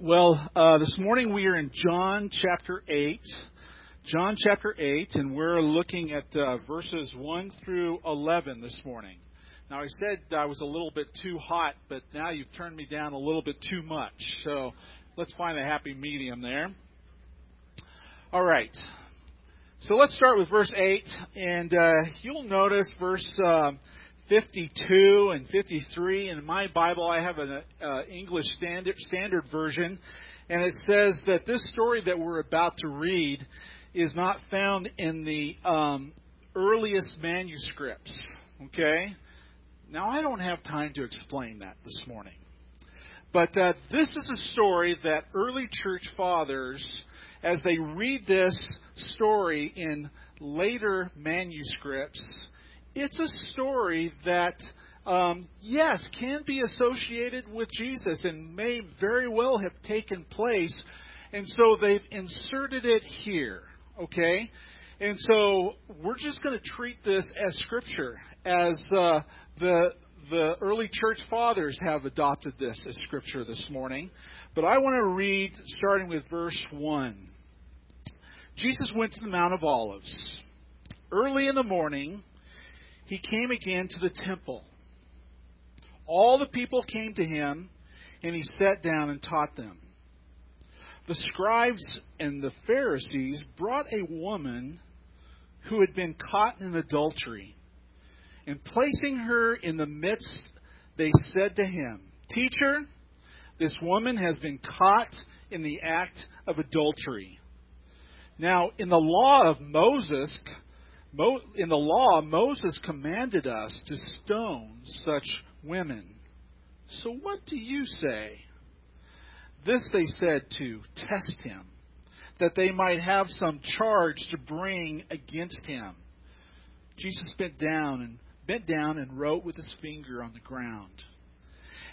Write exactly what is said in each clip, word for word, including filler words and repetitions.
Well, uh, this morning we are in John chapter eight. John chapter eight, and we're looking at uh, verses one through eleven this morning. Now, I said I was a little bit too hot, but now you've turned me down a little bit too much. So let's find a happy medium there. All right. So let's start with verse eight, and uh, you'll notice verse Uh, fifty-two and fifty-three. In my Bible, I have an uh, English standard, standard version, and it says that this story that we're about to read is not found in the um, earliest manuscripts. Okay? Now, I don't have time to explain that this morning, but uh, this is a story that early church fathers, as they read this story in later manuscripts, it's a story that, um, yes, can be associated with Jesus and may very well have taken place. And so they've inserted it here, okay? And so we're just going to treat this as Scripture, as uh, the the early church fathers have adopted this as Scripture this morning. But I want to read, starting with verse one. Jesus went to the Mount of Olives. Early in the morning, he came again to the temple. All the people came to him, and he sat down and taught them. The scribes and the Pharisees brought a woman who had been caught in adultery, and placing her in the midst, they said to him, "Teacher, this woman has been caught in the act of adultery. Now, in the law of Moses, In the law, Moses commanded us to stone such women. So what do you say?" This they said to test him, that they might have some charge to bring against him. Jesus bent down and bent down and wrote with his finger on the ground.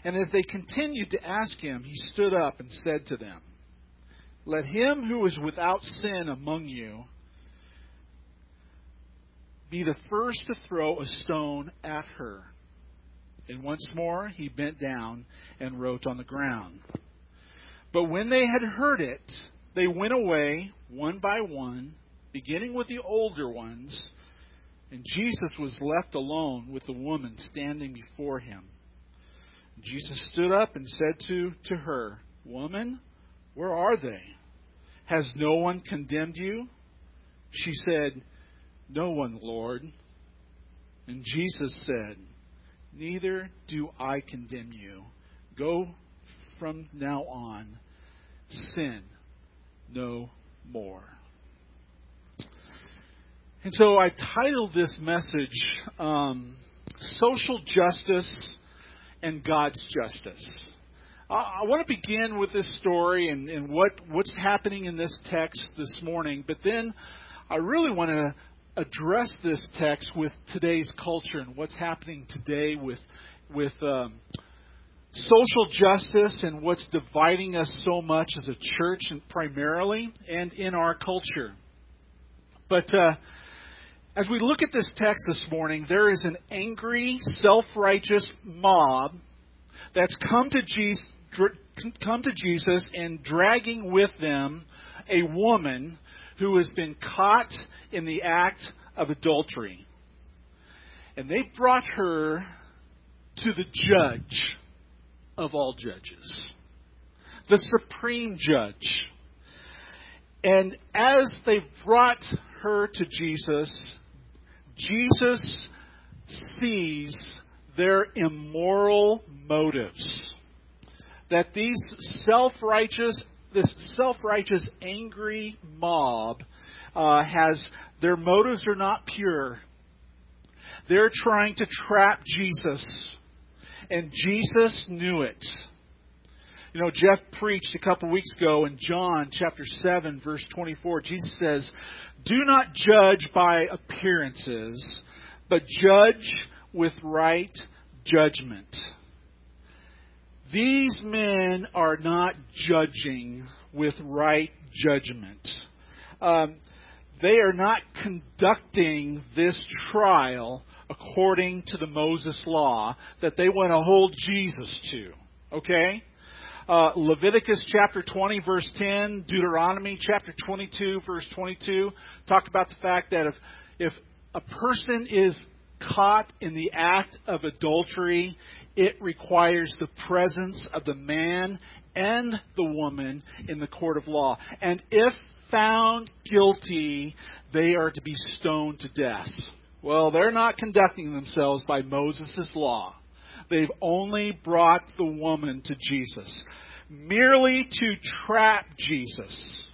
And as they continued to ask him, he stood up and said to them, "Let him who is without sin among you be the first to throw a stone at her." And once more he bent down and wrote on the ground. But when they had heard it, they went away one by one, beginning with the older ones, and Jesus was left alone with the woman standing before him. Jesus stood up and said to, to her, "Woman, where are they? Has no one condemned you?" She said, "No one, Lord." And Jesus said, "Neither do I condemn you. Go from now on, sin no more." And so I titled this message, um, Social Justice and God's Justice. I want to begin with this story and, and what, what's happening in this text this morning, but then I really want to address this text with today's culture and what's happening today with with um, social justice and what's dividing us so much as a church, and primarily, and in our culture. But uh, as we look at this text this morning, there is an angry, self-righteous mob that's come to Jesus, come to Jesus and dragging with them a woman who has been caught in the act of adultery. And they brought her to the judge of all judges, the supreme judge. And as they brought her to Jesus, Jesus sees their immoral motives, that these self-righteous, this self-righteous, angry mob Uh, has their motives are not pure. They're trying to trap Jesus, and Jesus knew it. You know, Jeff preached a couple weeks ago in John chapter seven, verse twenty-four. Jesus says, "Do not judge by appearances, but judge with right judgment." These men are not judging with right judgment. Um, They are not conducting this trial according to the Moses law that they want to hold Jesus to, okay? uh, Leviticus chapter twenty, verse ten, Deuteronomy chapter twenty-two, verse twenty-two, talked about the fact that if, if a person is caught in the act of adultery, it requires the presence of the man and the woman in the court of law. And if found guilty, they are to be stoned to death. Well, they're not conducting themselves by Moses' law. They've only brought the woman to Jesus, merely to trap Jesus.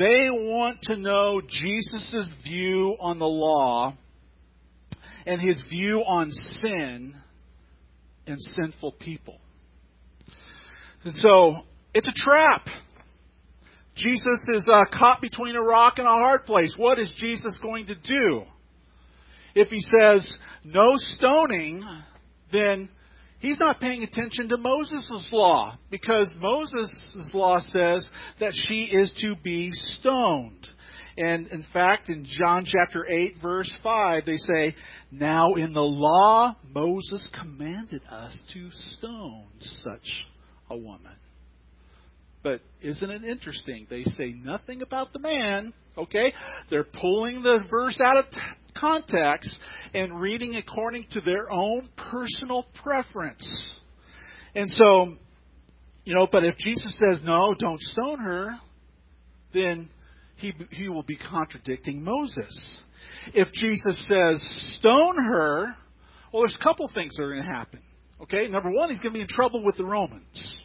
They want to know Jesus' view on the law and his view on sin and sinful people. And so, it's a trap. Jesus is uh, caught between a rock and a hard place. What is Jesus going to do? If he says, no stoning, then he's not paying attention to Moses' law, because Moses' law says that she is to be stoned. And in fact, in John chapter eight, verse five, they say, now in the law, Moses commanded us to stone such a woman. But isn't it interesting? They say nothing about the man, okay? They're pulling the verse out of context and reading according to their own personal preference. And so, you know, but if Jesus says, no, don't stone her, then He, he will be contradicting Moses. If Jesus says, stone her, well, there's a couple things that are going to happen. Okay, number one, he's going to be in trouble with the Romans,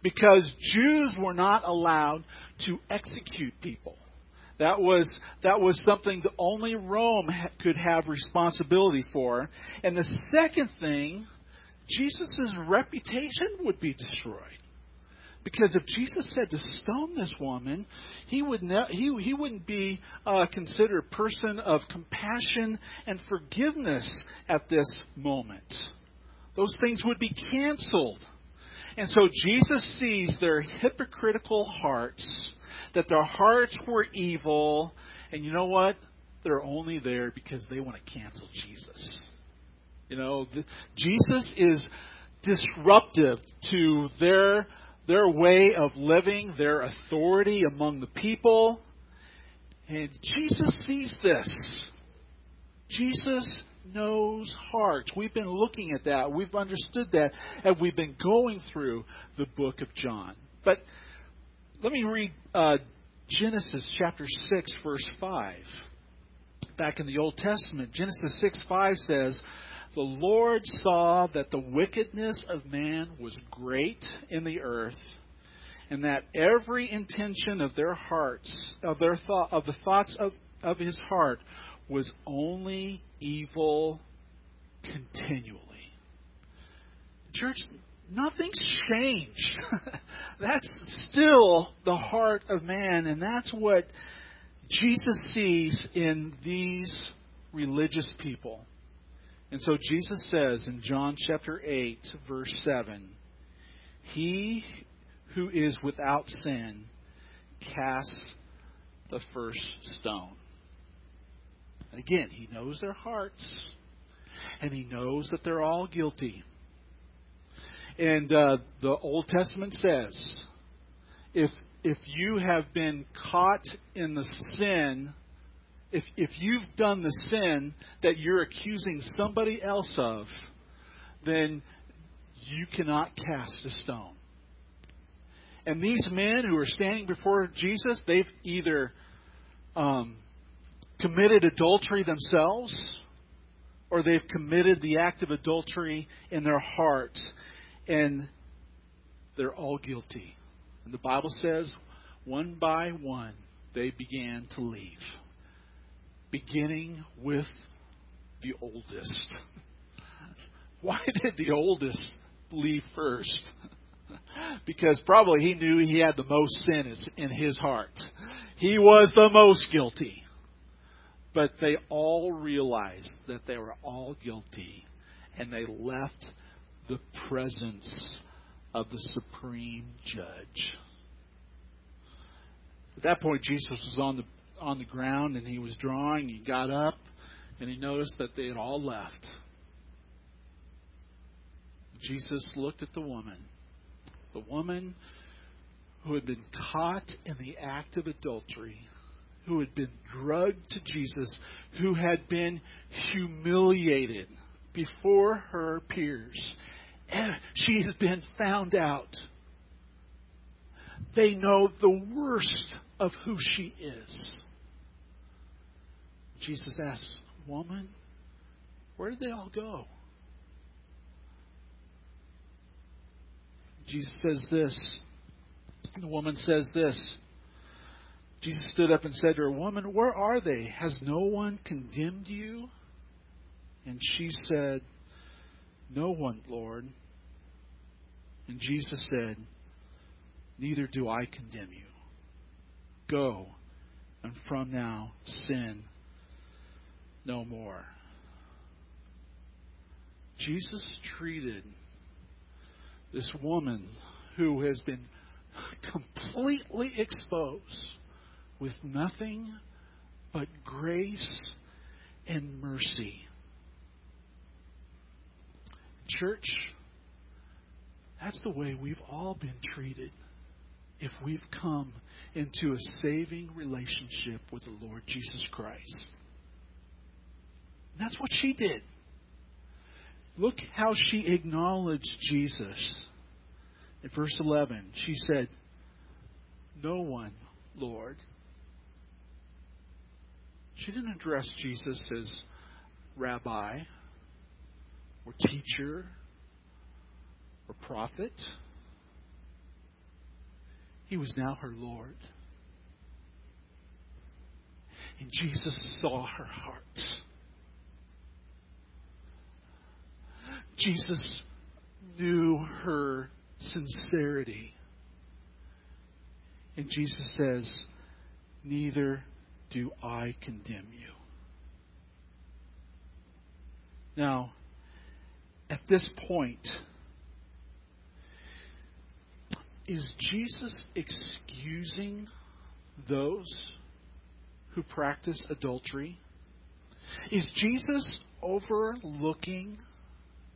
because Jews were not allowed to execute people. That was, that was something that only Rome ha- could have responsibility for. And the second thing, Jesus' reputation would be destroyed. Because if Jesus said to stone this woman, he would not, he he wouldn't be uh, considered a person of compassion and forgiveness at this moment. Those things would be canceled. And so Jesus sees their hypocritical hearts, that their hearts were evil, and you know what? They're only there because they want to cancel Jesus. You know, the, Jesus is disruptive to their their way of living, their authority among the people. And Jesus sees this. Jesus knows hearts. We've been looking at that. We've understood that. And we've been going through the book of John. But let me read uh, Genesis chapter six, verse five. Back in the Old Testament, Genesis six five says, the Lord saw that the wickedness of man was great in the earth, and that every intention of their hearts, of their thought, of the thoughts of, of his heart, was only evil continually. Church, nothing's changed. That's still the heart of man, and that's what Jesus sees in these religious people. And so Jesus says in John chapter eight, verse seven, he who is without sin casts the first stone. Again, he knows their hearts, and he knows that they're all guilty. And uh, the Old Testament says, if if you have been caught in the sin, If if you've done the sin that you're accusing somebody else of, then you cannot cast a stone. And these men who are standing before Jesus, they've either um, committed adultery themselves, or they've committed the act of adultery in their hearts, and they're all guilty. And the Bible says, one by one, they began to leave, beginning with the oldest. Why did the oldest leave first? Because probably he knew he had the most sin in his heart. He was the most guilty. But they all realized that they were all guilty, and they left the presence of the supreme judge. At that point, Jesus was on the on the ground, and he was drawing. He got up, and he noticed that they had all left. Jesus looked at the woman. the woman who had been caught in the act of adultery, who had been drugged to Jesus, who had been humiliated before her peers. And she has been found out. They know the worst of who she is. Jesus asks, "Woman, where did they all go?" Jesus says this. The woman says this. Jesus stood up and said to her, "Woman, where are they? Has no one condemned you?" And she said, "No one, Lord." And Jesus said, "Neither do I condemn you. Go, and from now sin no more." Jesus treated this woman who has been completely exposed with nothing but grace and mercy. Church, that's the way we've all been treated if we've come into a saving relationship with the Lord Jesus Christ. And that's what she did. Look how she acknowledged Jesus. In verse eleven, she said, "No one, Lord." She didn't address Jesus as rabbi or teacher or prophet. He was now her Lord. And Jesus saw her heart. Jesus knew her sincerity. And Jesus says, "Neither do I condemn you." Now, at this point, is Jesus excusing those who practice adultery? Is Jesus overlooking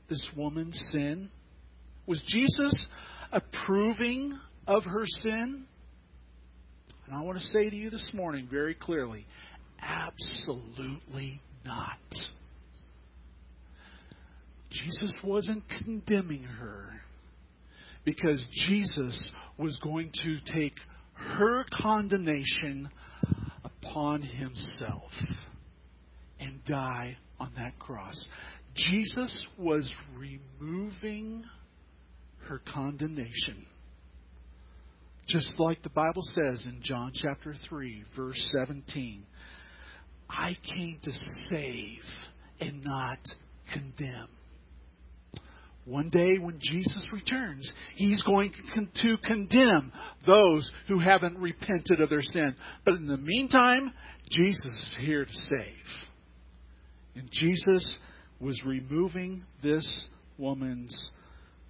this woman's sin? Was Jesus approving of her sin? And I want to say to you this morning very clearly, absolutely not. Jesus wasn't condemning her because Jesus was going to take her condemnation upon himself and die on that cross. Jesus was removing her condemnation. Just like the Bible says in John chapter three, verse seventeen, "I came to save and not condemn." One day when Jesus returns, he's going to condemn those who haven't repented of their sin. But in the meantime, Jesus is here to save. And Jesus was removing this woman's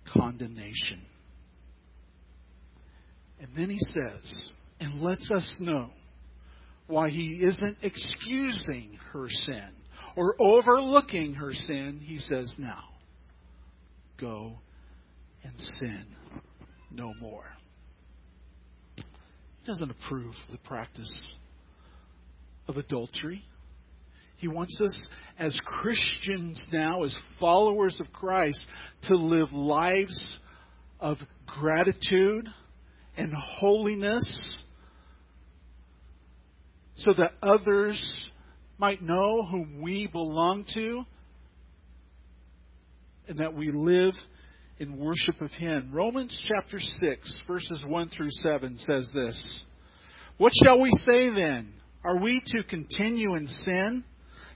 condemnation. And then he says, and lets us know why he isn't excusing her sin or overlooking her sin. He says, "Now, go and sin no more." He doesn't approve the practice of adultery. He wants us as Christians now, as followers of Christ, to live lives of gratitude and holiness so that others might know whom we belong to and that we live in worship of him. Romans chapter six, verses one through seven says this. "What shall we say then? Are we to continue in sin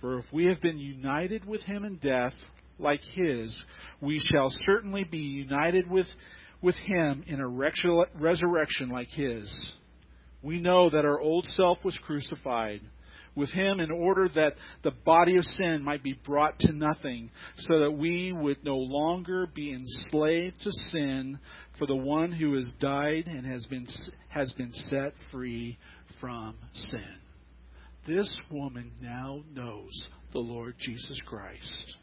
For if we have been united with him in death like his, we shall certainly be united with with him in a resurrection like his. We know that our old self was crucified with him in order that the body of sin might be brought to nothing, so that we would no longer be enslaved to sin, for the one who has died and has been has been set free from sin. This woman now knows the Lord Jesus Christ.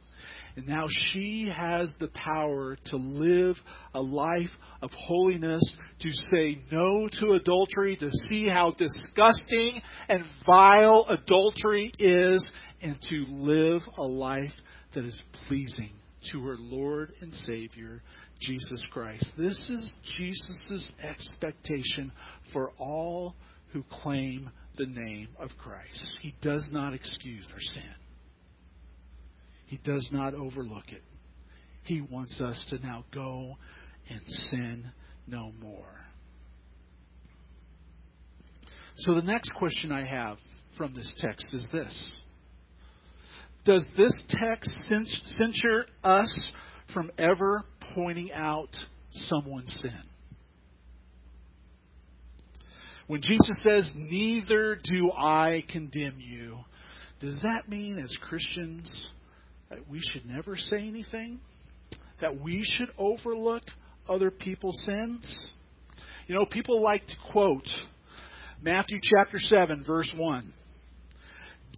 And now she has the power to live a life of holiness, to say no to adultery, to see how disgusting and vile adultery is, and to live a life that is pleasing to her Lord and Savior, Jesus Christ. This is Jesus' expectation for all who claim the name of Christ. He does not excuse their sin. He does not overlook it. He wants us to now go and sin no more. So the next question I have from this text is this. Does this text censure us from ever pointing out someone's sin? When Jesus says, "Neither do I condemn you," does that mean as Christians that we should never say anything? That we should overlook other people's sins? You know, people like to quote Matthew chapter seven, verse one.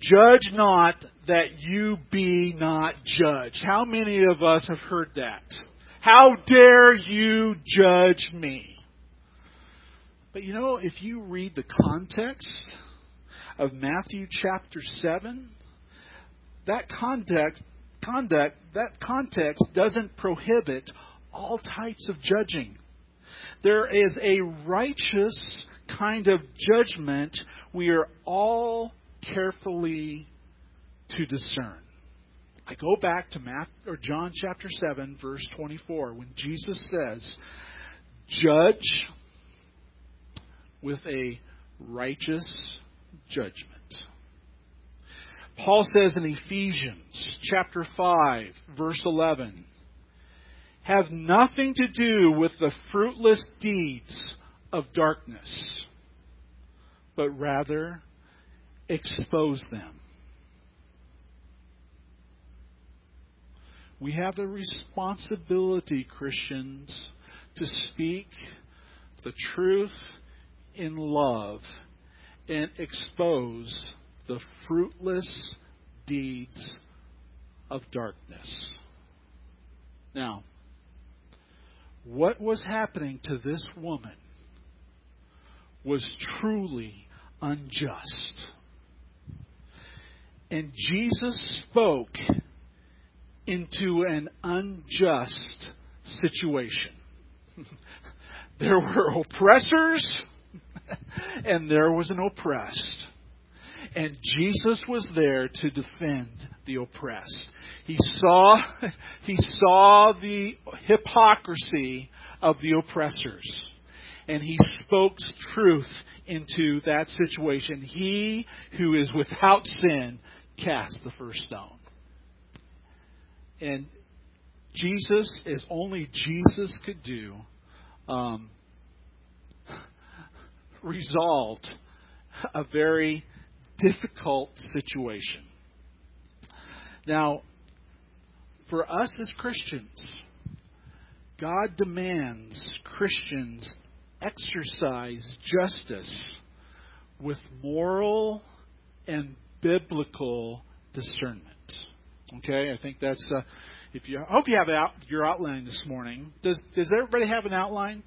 "Judge not, that you be not judged." How many of us have heard that? How dare you judge me? But you know, if you read the context of Matthew chapter seven, that context Conduct, that context doesn't prohibit all types of judging. There is a righteous kind of judgment we are all carefully to discern. I go back to Matthew, or John chapter seven, verse twenty-four, when Jesus says, "Judge with a righteous judgment." Paul says in Ephesians chapter five, verse eleven, "Have nothing to do with the fruitless deeds of darkness, but rather expose them." We have the responsibility, Christians, to speak the truth in love and expose the fruitless deeds of darkness. Now, what was happening to this woman was truly unjust. And Jesus spoke into an unjust situation. There were oppressors and there was an oppressed. And Jesus was there to defend the oppressed. He saw, he saw the hypocrisy of the oppressors. And he spoke truth into that situation. He who is without sin cast the first stone. And Jesus, as only Jesus could do, um, resolved a very difficult situation. Now, for us as Christians, God demands Christians exercise justice with moral and biblical discernment. Okay, I think that's. Uh, if you, I hope you have out, your outline this morning. Does Does everybody have an outline?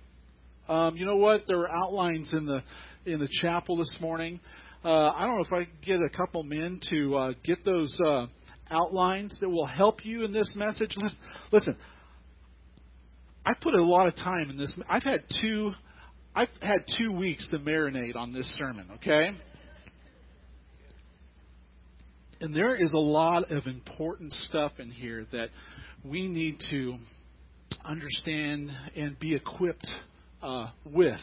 Um, you know what? There were outlines in the in the chapel this morning. Uh, I don't know if I can get a couple men to uh, get those uh, outlines that will help you in this message. Listen, I put a lot of time in this. I've had two, I've had two weeks to marinate on this sermon. Okay, and there is a lot of important stuff in here that we need to understand and be equipped uh, with.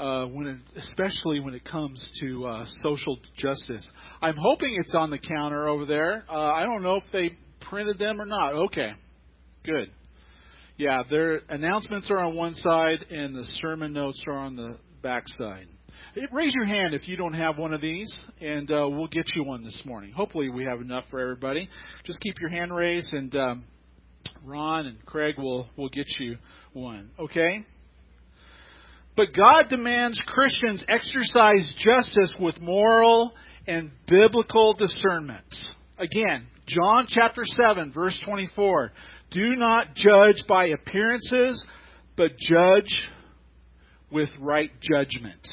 Uh, when it, especially when it comes to uh, social justice. I'm hoping it's on the counter over there. Uh, I don't know if they printed them or not. Okay, good. Yeah, their announcements are on one side and the sermon notes are on the back side. Raise your hand if you don't have one of these, and uh, we'll get you one this morning. Hopefully we have enough for everybody. Just keep your hand raised, and um, Ron and Craig will, will get you one, okay? But God demands Christians exercise justice with moral and biblical discernment. Again, John chapter seven, verse twenty-four. Do not judge by appearances, but judge with right judgment.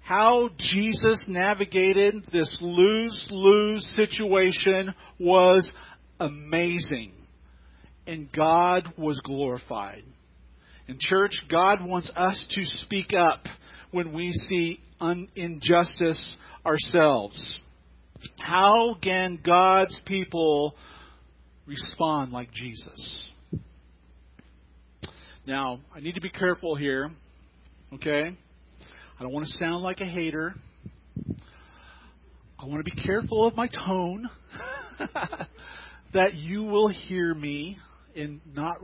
How Jesus navigated this lose-lose situation was amazing. And God was glorified. And church, God wants us to speak up when we see un- injustice ourselves. How can God's people respond like Jesus? Now, I need to be careful here, okay? I don't want to sound like a hater. I want to be careful of my tone that you will hear me and not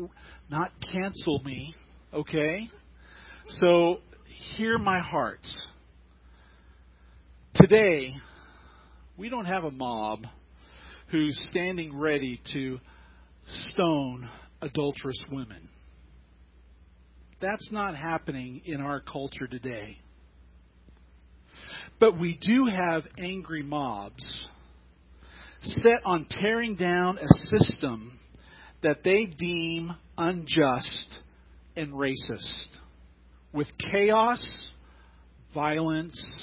not cancel me, okay? So, hear my heart. Today, we don't have a mob who's standing ready to stone adulterous women. That's not happening in our culture today. But we do have angry mobs set on tearing down a system that they deem unjust and racist, with chaos, violence,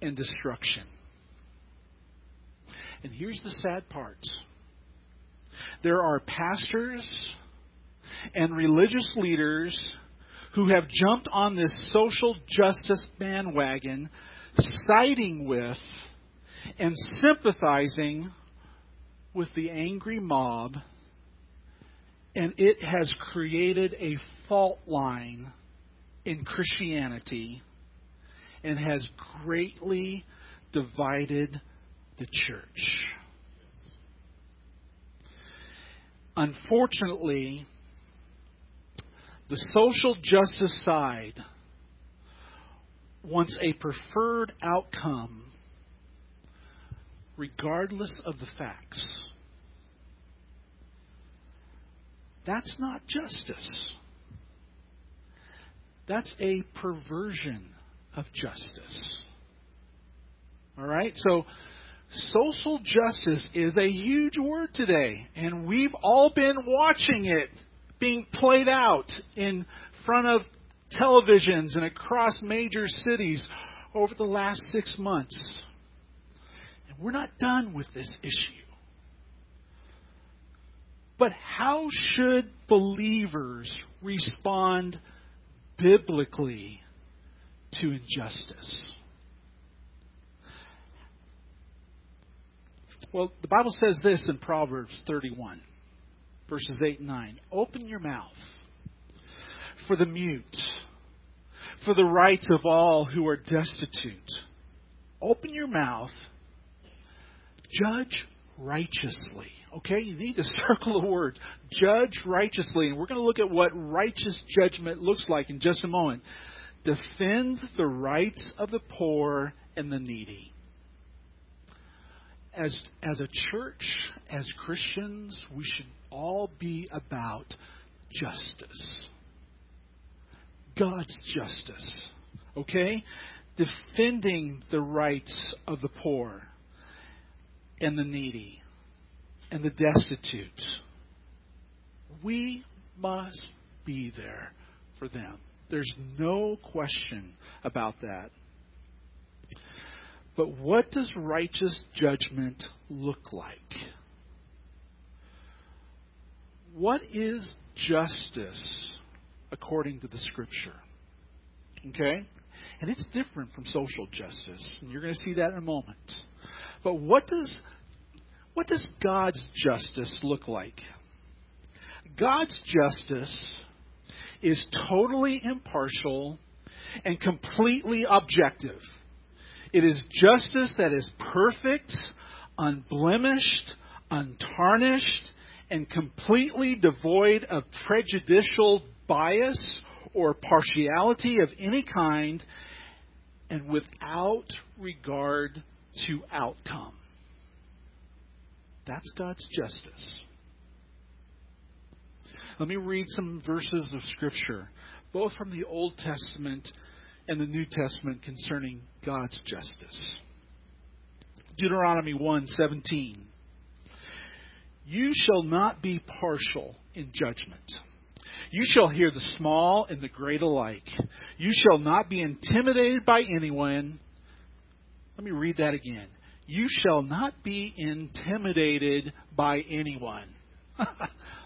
and destruction. And here's the sad part. There are pastors and religious leaders who have jumped on this social justice bandwagon, siding with and sympathizing with the angry mob, and it has created a fault line in Christianity and has greatly divided the church. Unfortunately, the social justice side wants a preferred outcome regardless of the facts. That's not justice. That's a perversion of justice. All right? So, social justice is a huge word today, and we've all been watching it being played out in front of televisions and across major cities over the last six months. And we're not done with this issue. But how should believers respond biblically to injustice? Well, the Bible says this in Proverbs thirty-one, verses eight and nine. Open your mouth for the mute, for the rights of all who are destitute. Open your mouth, judge righteously. Okay, you need to circle the word, judge righteously. And we're going to look at what righteous judgment looks like in just a moment. Defend the rights of the poor and the needy. As as a church, as Christians, we should all be about justice. God's justice. Okay? Defending the rights of the poor and the needy and the destitute. We must be there for them. There's no question about that. But what does righteous judgment look like? What is justice according to the Scripture? Okay? And it's different from social justice, and you're going to see that in a moment. But what does, what does God's justice look like? God's justice is totally impartial and completely objective. It is justice that is perfect, unblemished, untarnished, and completely devoid of prejudicial bias or partiality of any kind, and without regard to outcome. That's God's justice. Let me read some verses of Scripture, both from the Old Testament and the New Testament, concerning God's justice. Deuteronomy one seventeen. You shall not be partial in judgment. You shall hear the small and the great alike. You shall not be intimidated by anyone. Let me read that again. You shall not be intimidated by anyone.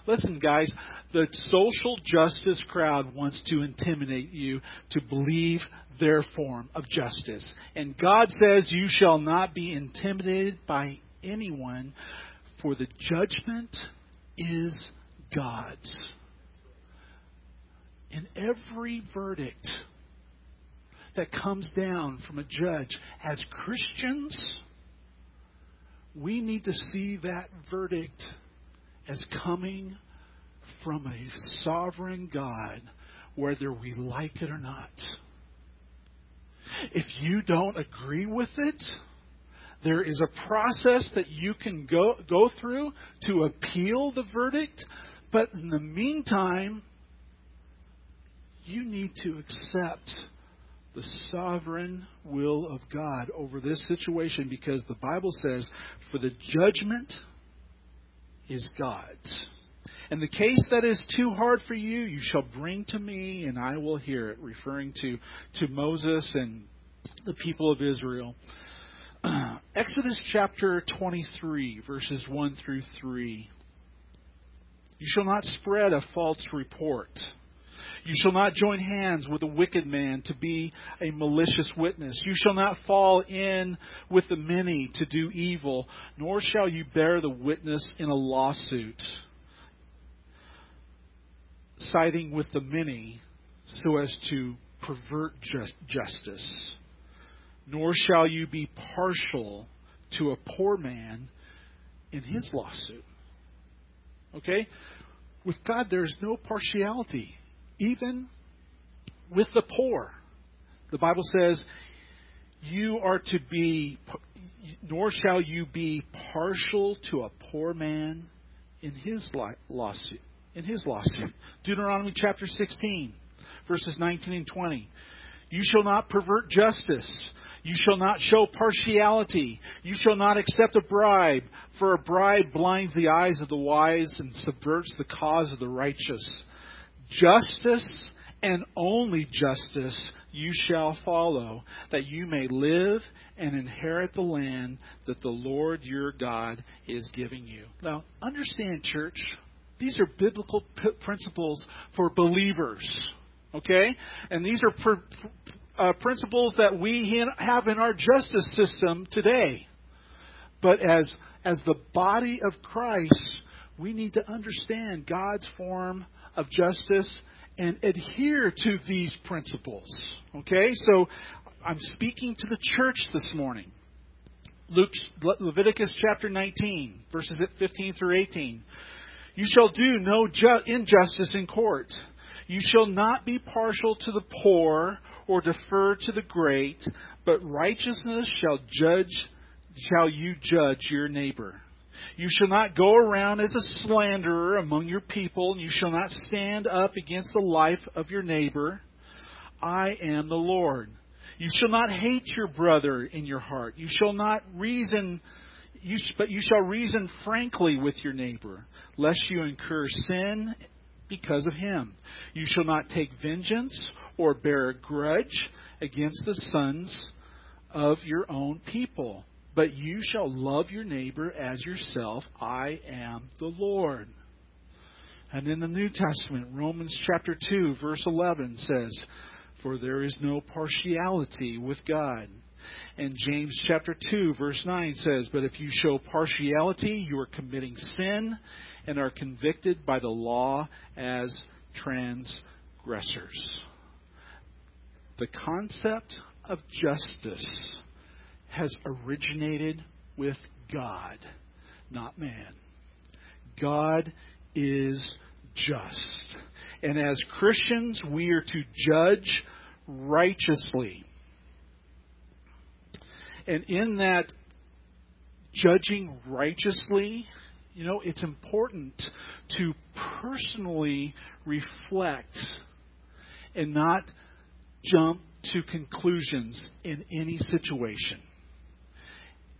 Listen, guys, the social justice crowd wants to intimidate you to believe their form of justice. And God says you shall not be intimidated by anyone, for the judgment is God's. And every verdict that comes down from a judge, as Christians, we need to see that verdict as coming from a sovereign God, whether we like it or not. If you don't agree with it, there is a process that you can go, go through to appeal the verdict. But in the meantime, you need to accept the sovereign will of God over this situation, because the Bible says, for the judgment is God's. And the case that is too hard for you, you shall bring to me, and I will hear it. Referring to, to Moses and the people of Israel. Uh, Exodus chapter twenty-three, verses one through three. You shall not spread a false report. You shall not join hands with a wicked man to be a malicious witness. You shall not fall in with the many to do evil, nor shall you bear the witness in a lawsuit, siding with the many so as to pervert just justice. Nor shall you be partial to a poor man in his lawsuit. Okay? With God, there is no partiality. Even with the poor, the Bible says, you are to be, nor shall you be partial to a poor man in his lawsuit. In his lawsuit. Deuteronomy chapter sixteen, verses nineteen and twenty. You shall not pervert justice. You shall not show partiality. You shall not accept a bribe, for a bribe blinds the eyes of the wise and subverts the cause of the righteous. Justice and only justice you shall follow, that you may live and inherit the land that the Lord your God is giving you. Now, understand, church, these are biblical p- principles for believers, okay? And these are pr- pr- uh, principles that we have in our justice system today. But as, as the body of Christ, we need to understand God's form of justice and adhere to these principles. Okay, so I'm speaking to the church this morning. Luke, Leviticus chapter nineteen, verses fifteen through eighteen. You shall do no ju- injustice in court. You shall not be partial to the poor or defer to the great, but righteousness shall judge, shall you judge your neighbor. You shall not go around as a slanderer among your people, and you shall not stand up against the life of your neighbor. I am the Lord. You shall not hate your brother in your heart. You shall not reason, you, but you shall reason frankly with your neighbor, lest you incur sin because of him. You shall not take vengeance or bear a grudge against the sons of your own people. But you shall love your neighbor as yourself. I am the Lord. And in the New Testament, Romans chapter two, verse eleven says, for there is no partiality with God. And James chapter two, verse nine says, but if you show partiality, you are committing sin and are convicted by the law as transgressors. The concept of justice has originated with God, not man. God is just. And as Christians, we are to judge righteously. And in that judging righteously, you know, it's important to personally reflect and not jump to conclusions in any situation.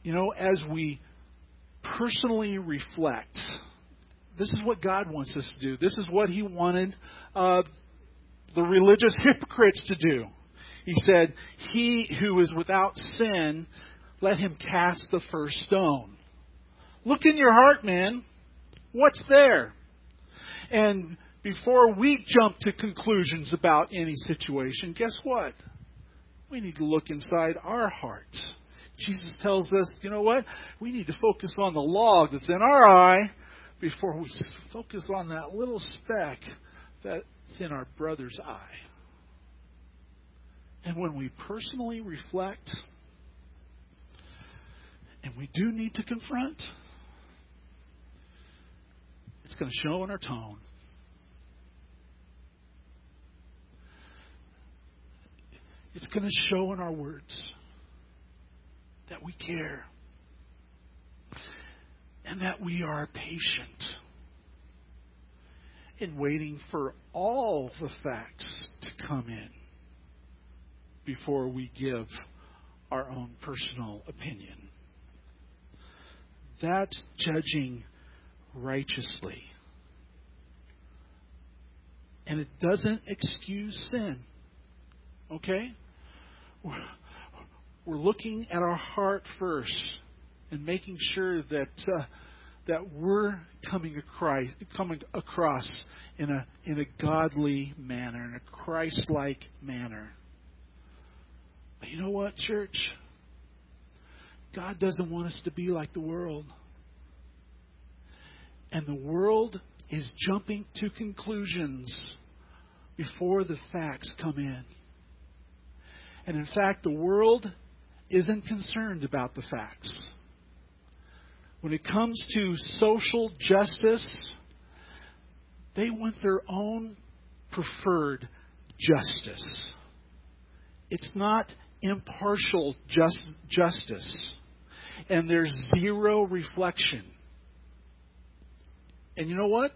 You know, as we personally reflect, this is what God wants us to do. This is what he wanted uh, the religious hypocrites to do. He said, he who is without sin, let him cast the first stone. Look in your heart, man. What's there? And before we jump to conclusions about any situation, guess what? We need to look inside our hearts. Jesus tells us, you know what? We need to focus on the log that's in our eye before we focus on that little speck that's in our brother's eye. And when we personally reflect, and we do need to confront, it's going to show in our tone. It's going to show in our words that we care and that we are patient in waiting for all the facts to come in before we give our own personal opinion. That's judging righteously. And it doesn't excuse sin. Okay? We're looking at our heart first and making sure that uh, that we're coming across, coming across in a in a godly manner, in a Christ-like manner. But you know what, church? God doesn't want us to be like the world. And the world is jumping to conclusions before the facts come in. And in fact, the world isn't concerned about the facts. When it comes to social justice, they want their own preferred justice. It's not impartial just, justice. And there's zero reflection. And you know what?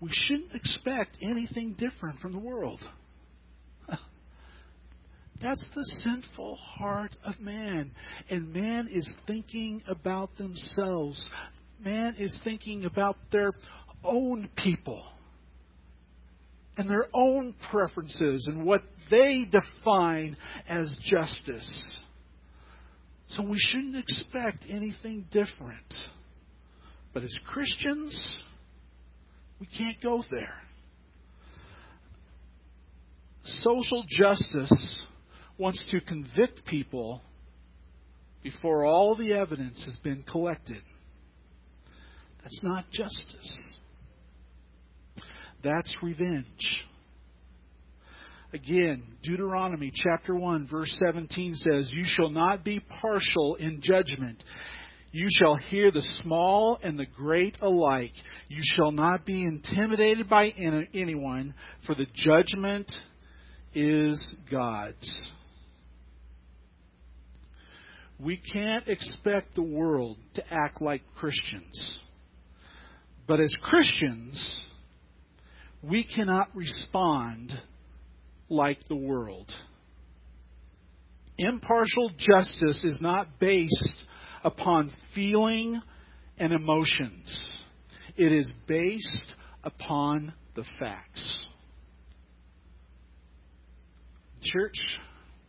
We shouldn't expect anything different from the world. That's the sinful heart of man. And man is thinking about themselves. Man is thinking about their own people and their own preferences and what they define as justice. So we shouldn't expect anything different. But as Christians, we can't go there. Social justice wants to convict people before all the evidence has been collected. That's not justice. That's revenge. Again, Deuteronomy chapter one, verse seventeen says, "You shall not be partial in judgment. You shall hear the small and the great alike. You shall not be intimidated by anyone, for the judgment is God's." We can't expect the world to act like Christians. But as Christians, we cannot respond like the world. Impartial justice is not based upon feeling and emotions. It is based upon the facts. Church,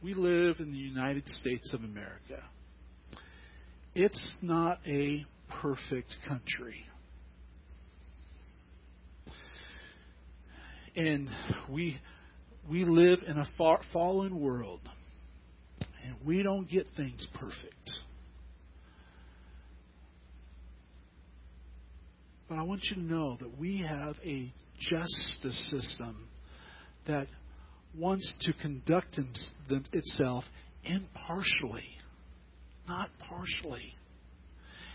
we live in the United States of America. It's not a perfect country. And we we live in a far, fallen world. And we don't get things perfect. But I want you to know that we have a justice system that wants to conduct itself impartially, not partially.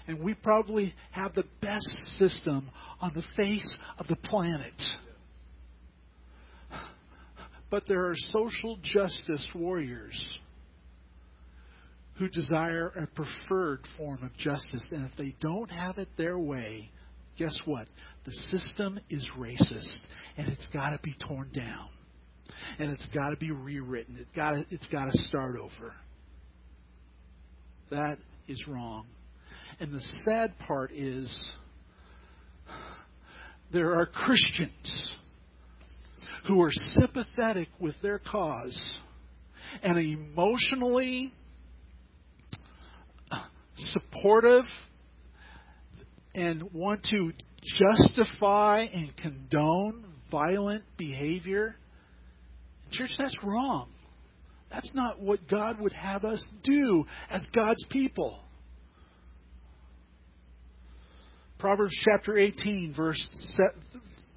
and we probably have the best system on the face of the planet. But there are social justice warriors who desire a preferred form of justice. And if they don't have it their way, guess what? The system is racist, and it's got to be torn down, and it's got to be rewritten. It got to, it's got to start over. That is wrong. And the sad part is there are Christians who are sympathetic with their cause and emotionally supportive and want to justify and condone violent behavior. Church, that's wrong. That's not what God would have us do as God's people. Proverbs chapter eighteen, verse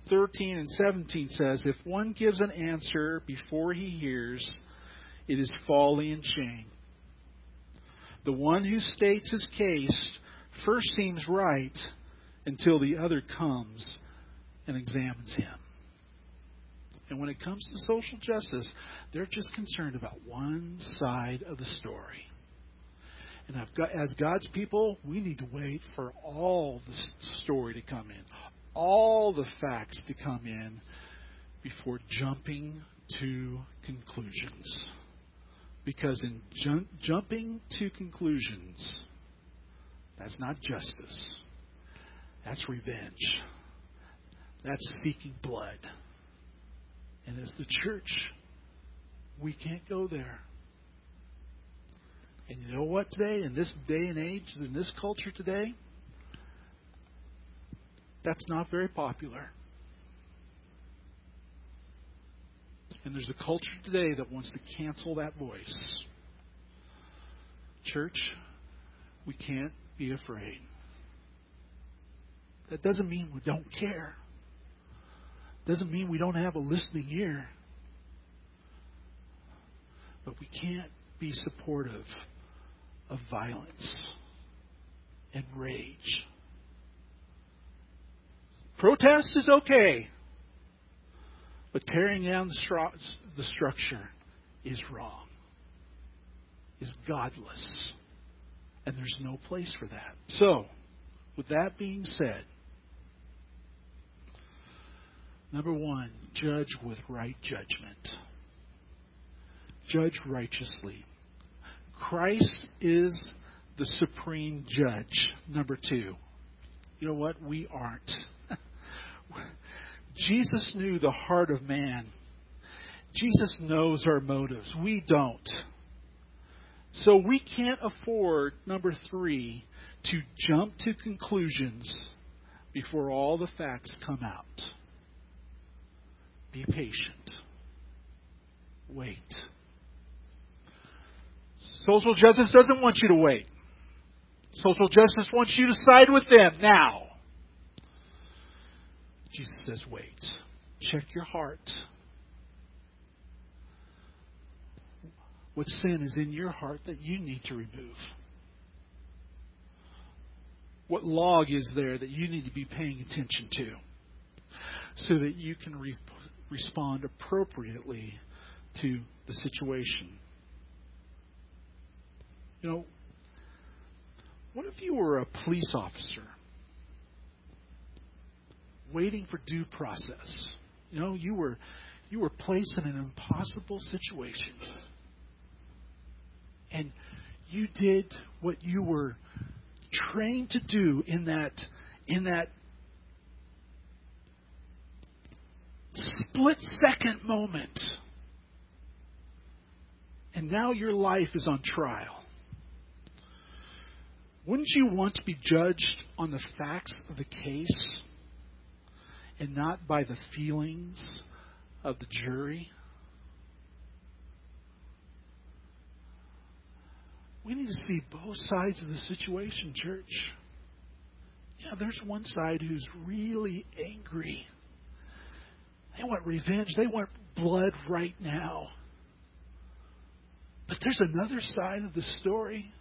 thirteen and seventeen says, if one gives an answer before he hears, it is folly and shame. The one who states his case first seems right until the other comes and examines him. And when it comes to social justice, they're just concerned about one side of the story. And I've got, as God's people, we need to wait for all the story to come in, all the facts to come in before jumping to conclusions. Because in jump, jumping to conclusions, that's not justice. That's revenge. That's seeking blood. And as the church, we can't go there. And you know what today, in this day and age, in this culture today, that's not very popular. And there's a culture today that wants to cancel that voice. Church, we can't be afraid. That doesn't mean we don't care. Doesn't mean we don't have a listening ear. But we can't be supportive of violence and rage. Protest is okay. But tearing down the structure is wrong. Is godless. And there's no place for that. So, with that being said, number one, judge with right judgment. Judge righteously. Christ is the supreme judge. Number two, you know what? We aren't. Jesus knew the heart of man. Jesus knows our motives. We don't. So we can't afford, number three, to jump to conclusions before all the facts come out. Be patient. Wait. Social justice doesn't want you to wait. Social justice wants you to side with them now. Jesus says, wait. Check your heart. What sin is in your heart that you need to remove? What log is there that you need to be paying attention to so that you can re- respond appropriately to the situation? You know, what if you were a police officer waiting for due process? You know, you were you were placed in an impossible situation, and you did what you were trained to do in that in that split second moment. And now your life is on trial. Wouldn't you want to be judged on the facts of the case and not by the feelings of the jury? We need to see both sides of the situation, church. Yeah, there's one side who's really angry. They want revenge. They want blood right now. But there's another side of the story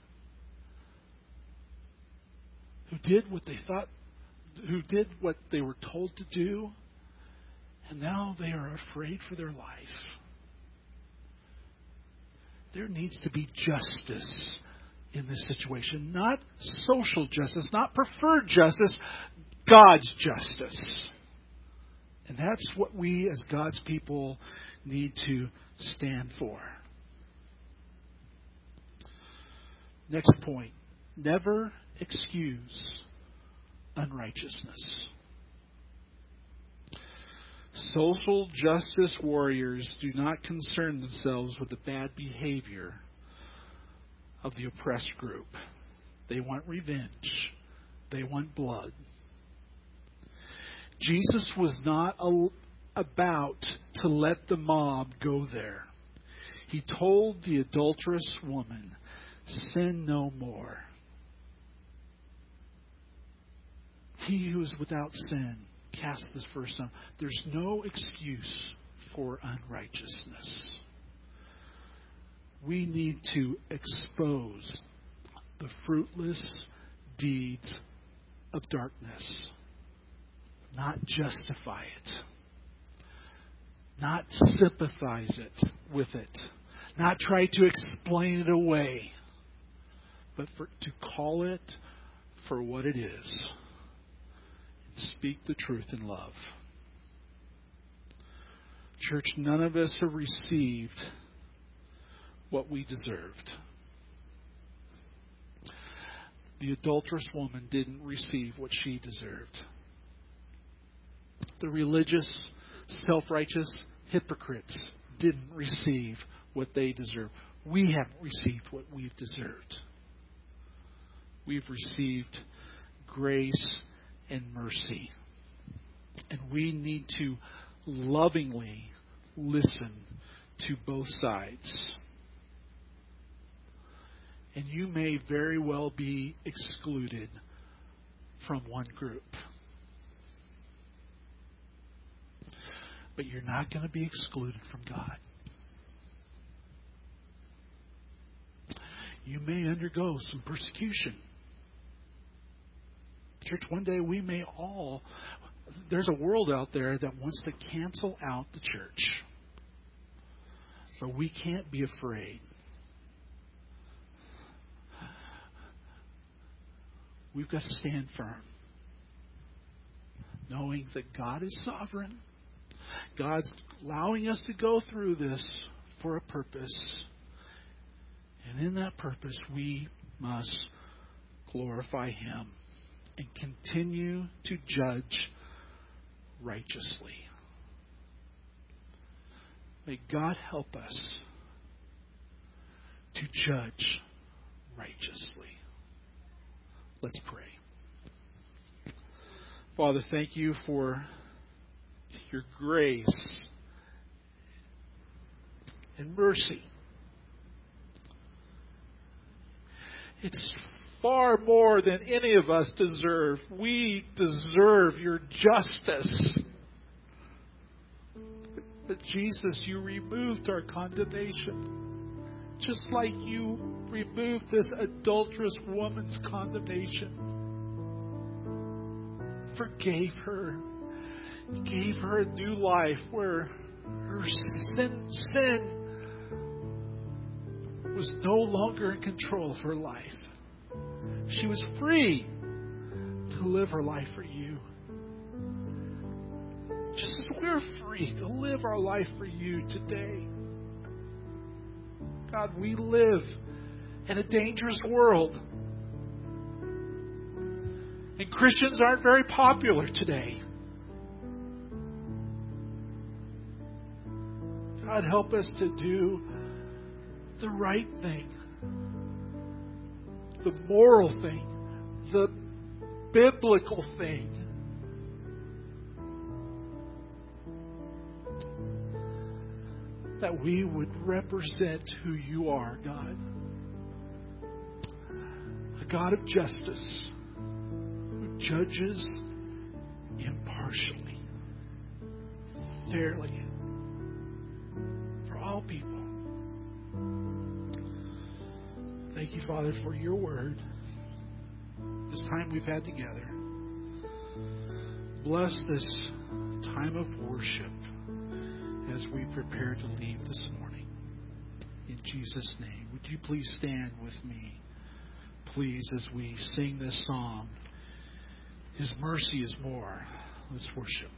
did what they thought, who did what they were told to do, and now they are afraid for their life. There needs to be justice in this situation. Not social justice, not preferred justice, God's justice. And that's what we as God's people need to stand for. Next point. Never excuse unrighteousness. Social justice warriors do not concern themselves with the bad behavior of the oppressed group. They want revenge. They want blood. Jesus was not a, about to let the mob go there. He told the adulterous woman, "Sin no more." He who is without sin cast this first stone. There's no excuse for unrighteousness. We need to expose the fruitless deeds of darkness, not justify it, not sympathize it with it, not try to explain it away, but for, to call it for what it is. Speak the truth in love. Church, none of us have received what we deserved. The adulterous woman didn't receive what she deserved. The religious, self-righteous hypocrites didn't receive what they deserved. We haven't received what we've deserved. We've received grace and mercy. And we need to lovingly listen to both sides. And you may very well be excluded from one group. But you're not going to be excluded from God. You may undergo some persecution. Church, one day we may all, there's a world out there that wants to cancel out the church. But we can't be afraid. We've got to stand firm, knowing that God is sovereign. God's allowing us to go through this for a purpose. And in that purpose, we must glorify Him and continue to judge righteously. May God help us to judge righteously. Let's pray. Father, thank you for your grace and mercy. It's far more than any of us deserve. We deserve your justice. But Jesus, you removed our condemnation. Just like you removed this adulterous woman's condemnation. Forgave her. Gave her a new life where her sin, sin was no longer in control of her life. She was free to live her life for you. Just as we're free to live our life for you today. God, we live in a dangerous world. And Christians aren't very popular today. God, help us to do the right thing. The moral thing, the biblical thing. That we would represent who you are, God. A God of justice who judges impartially, fairly, for all people. Thank you, Father, for your word. this time we've had together. Bless this time of worship as we prepare to leave this morning. In Jesus' name, would you please stand with me, please, as we sing this song, His Mercy is More. Let's worship.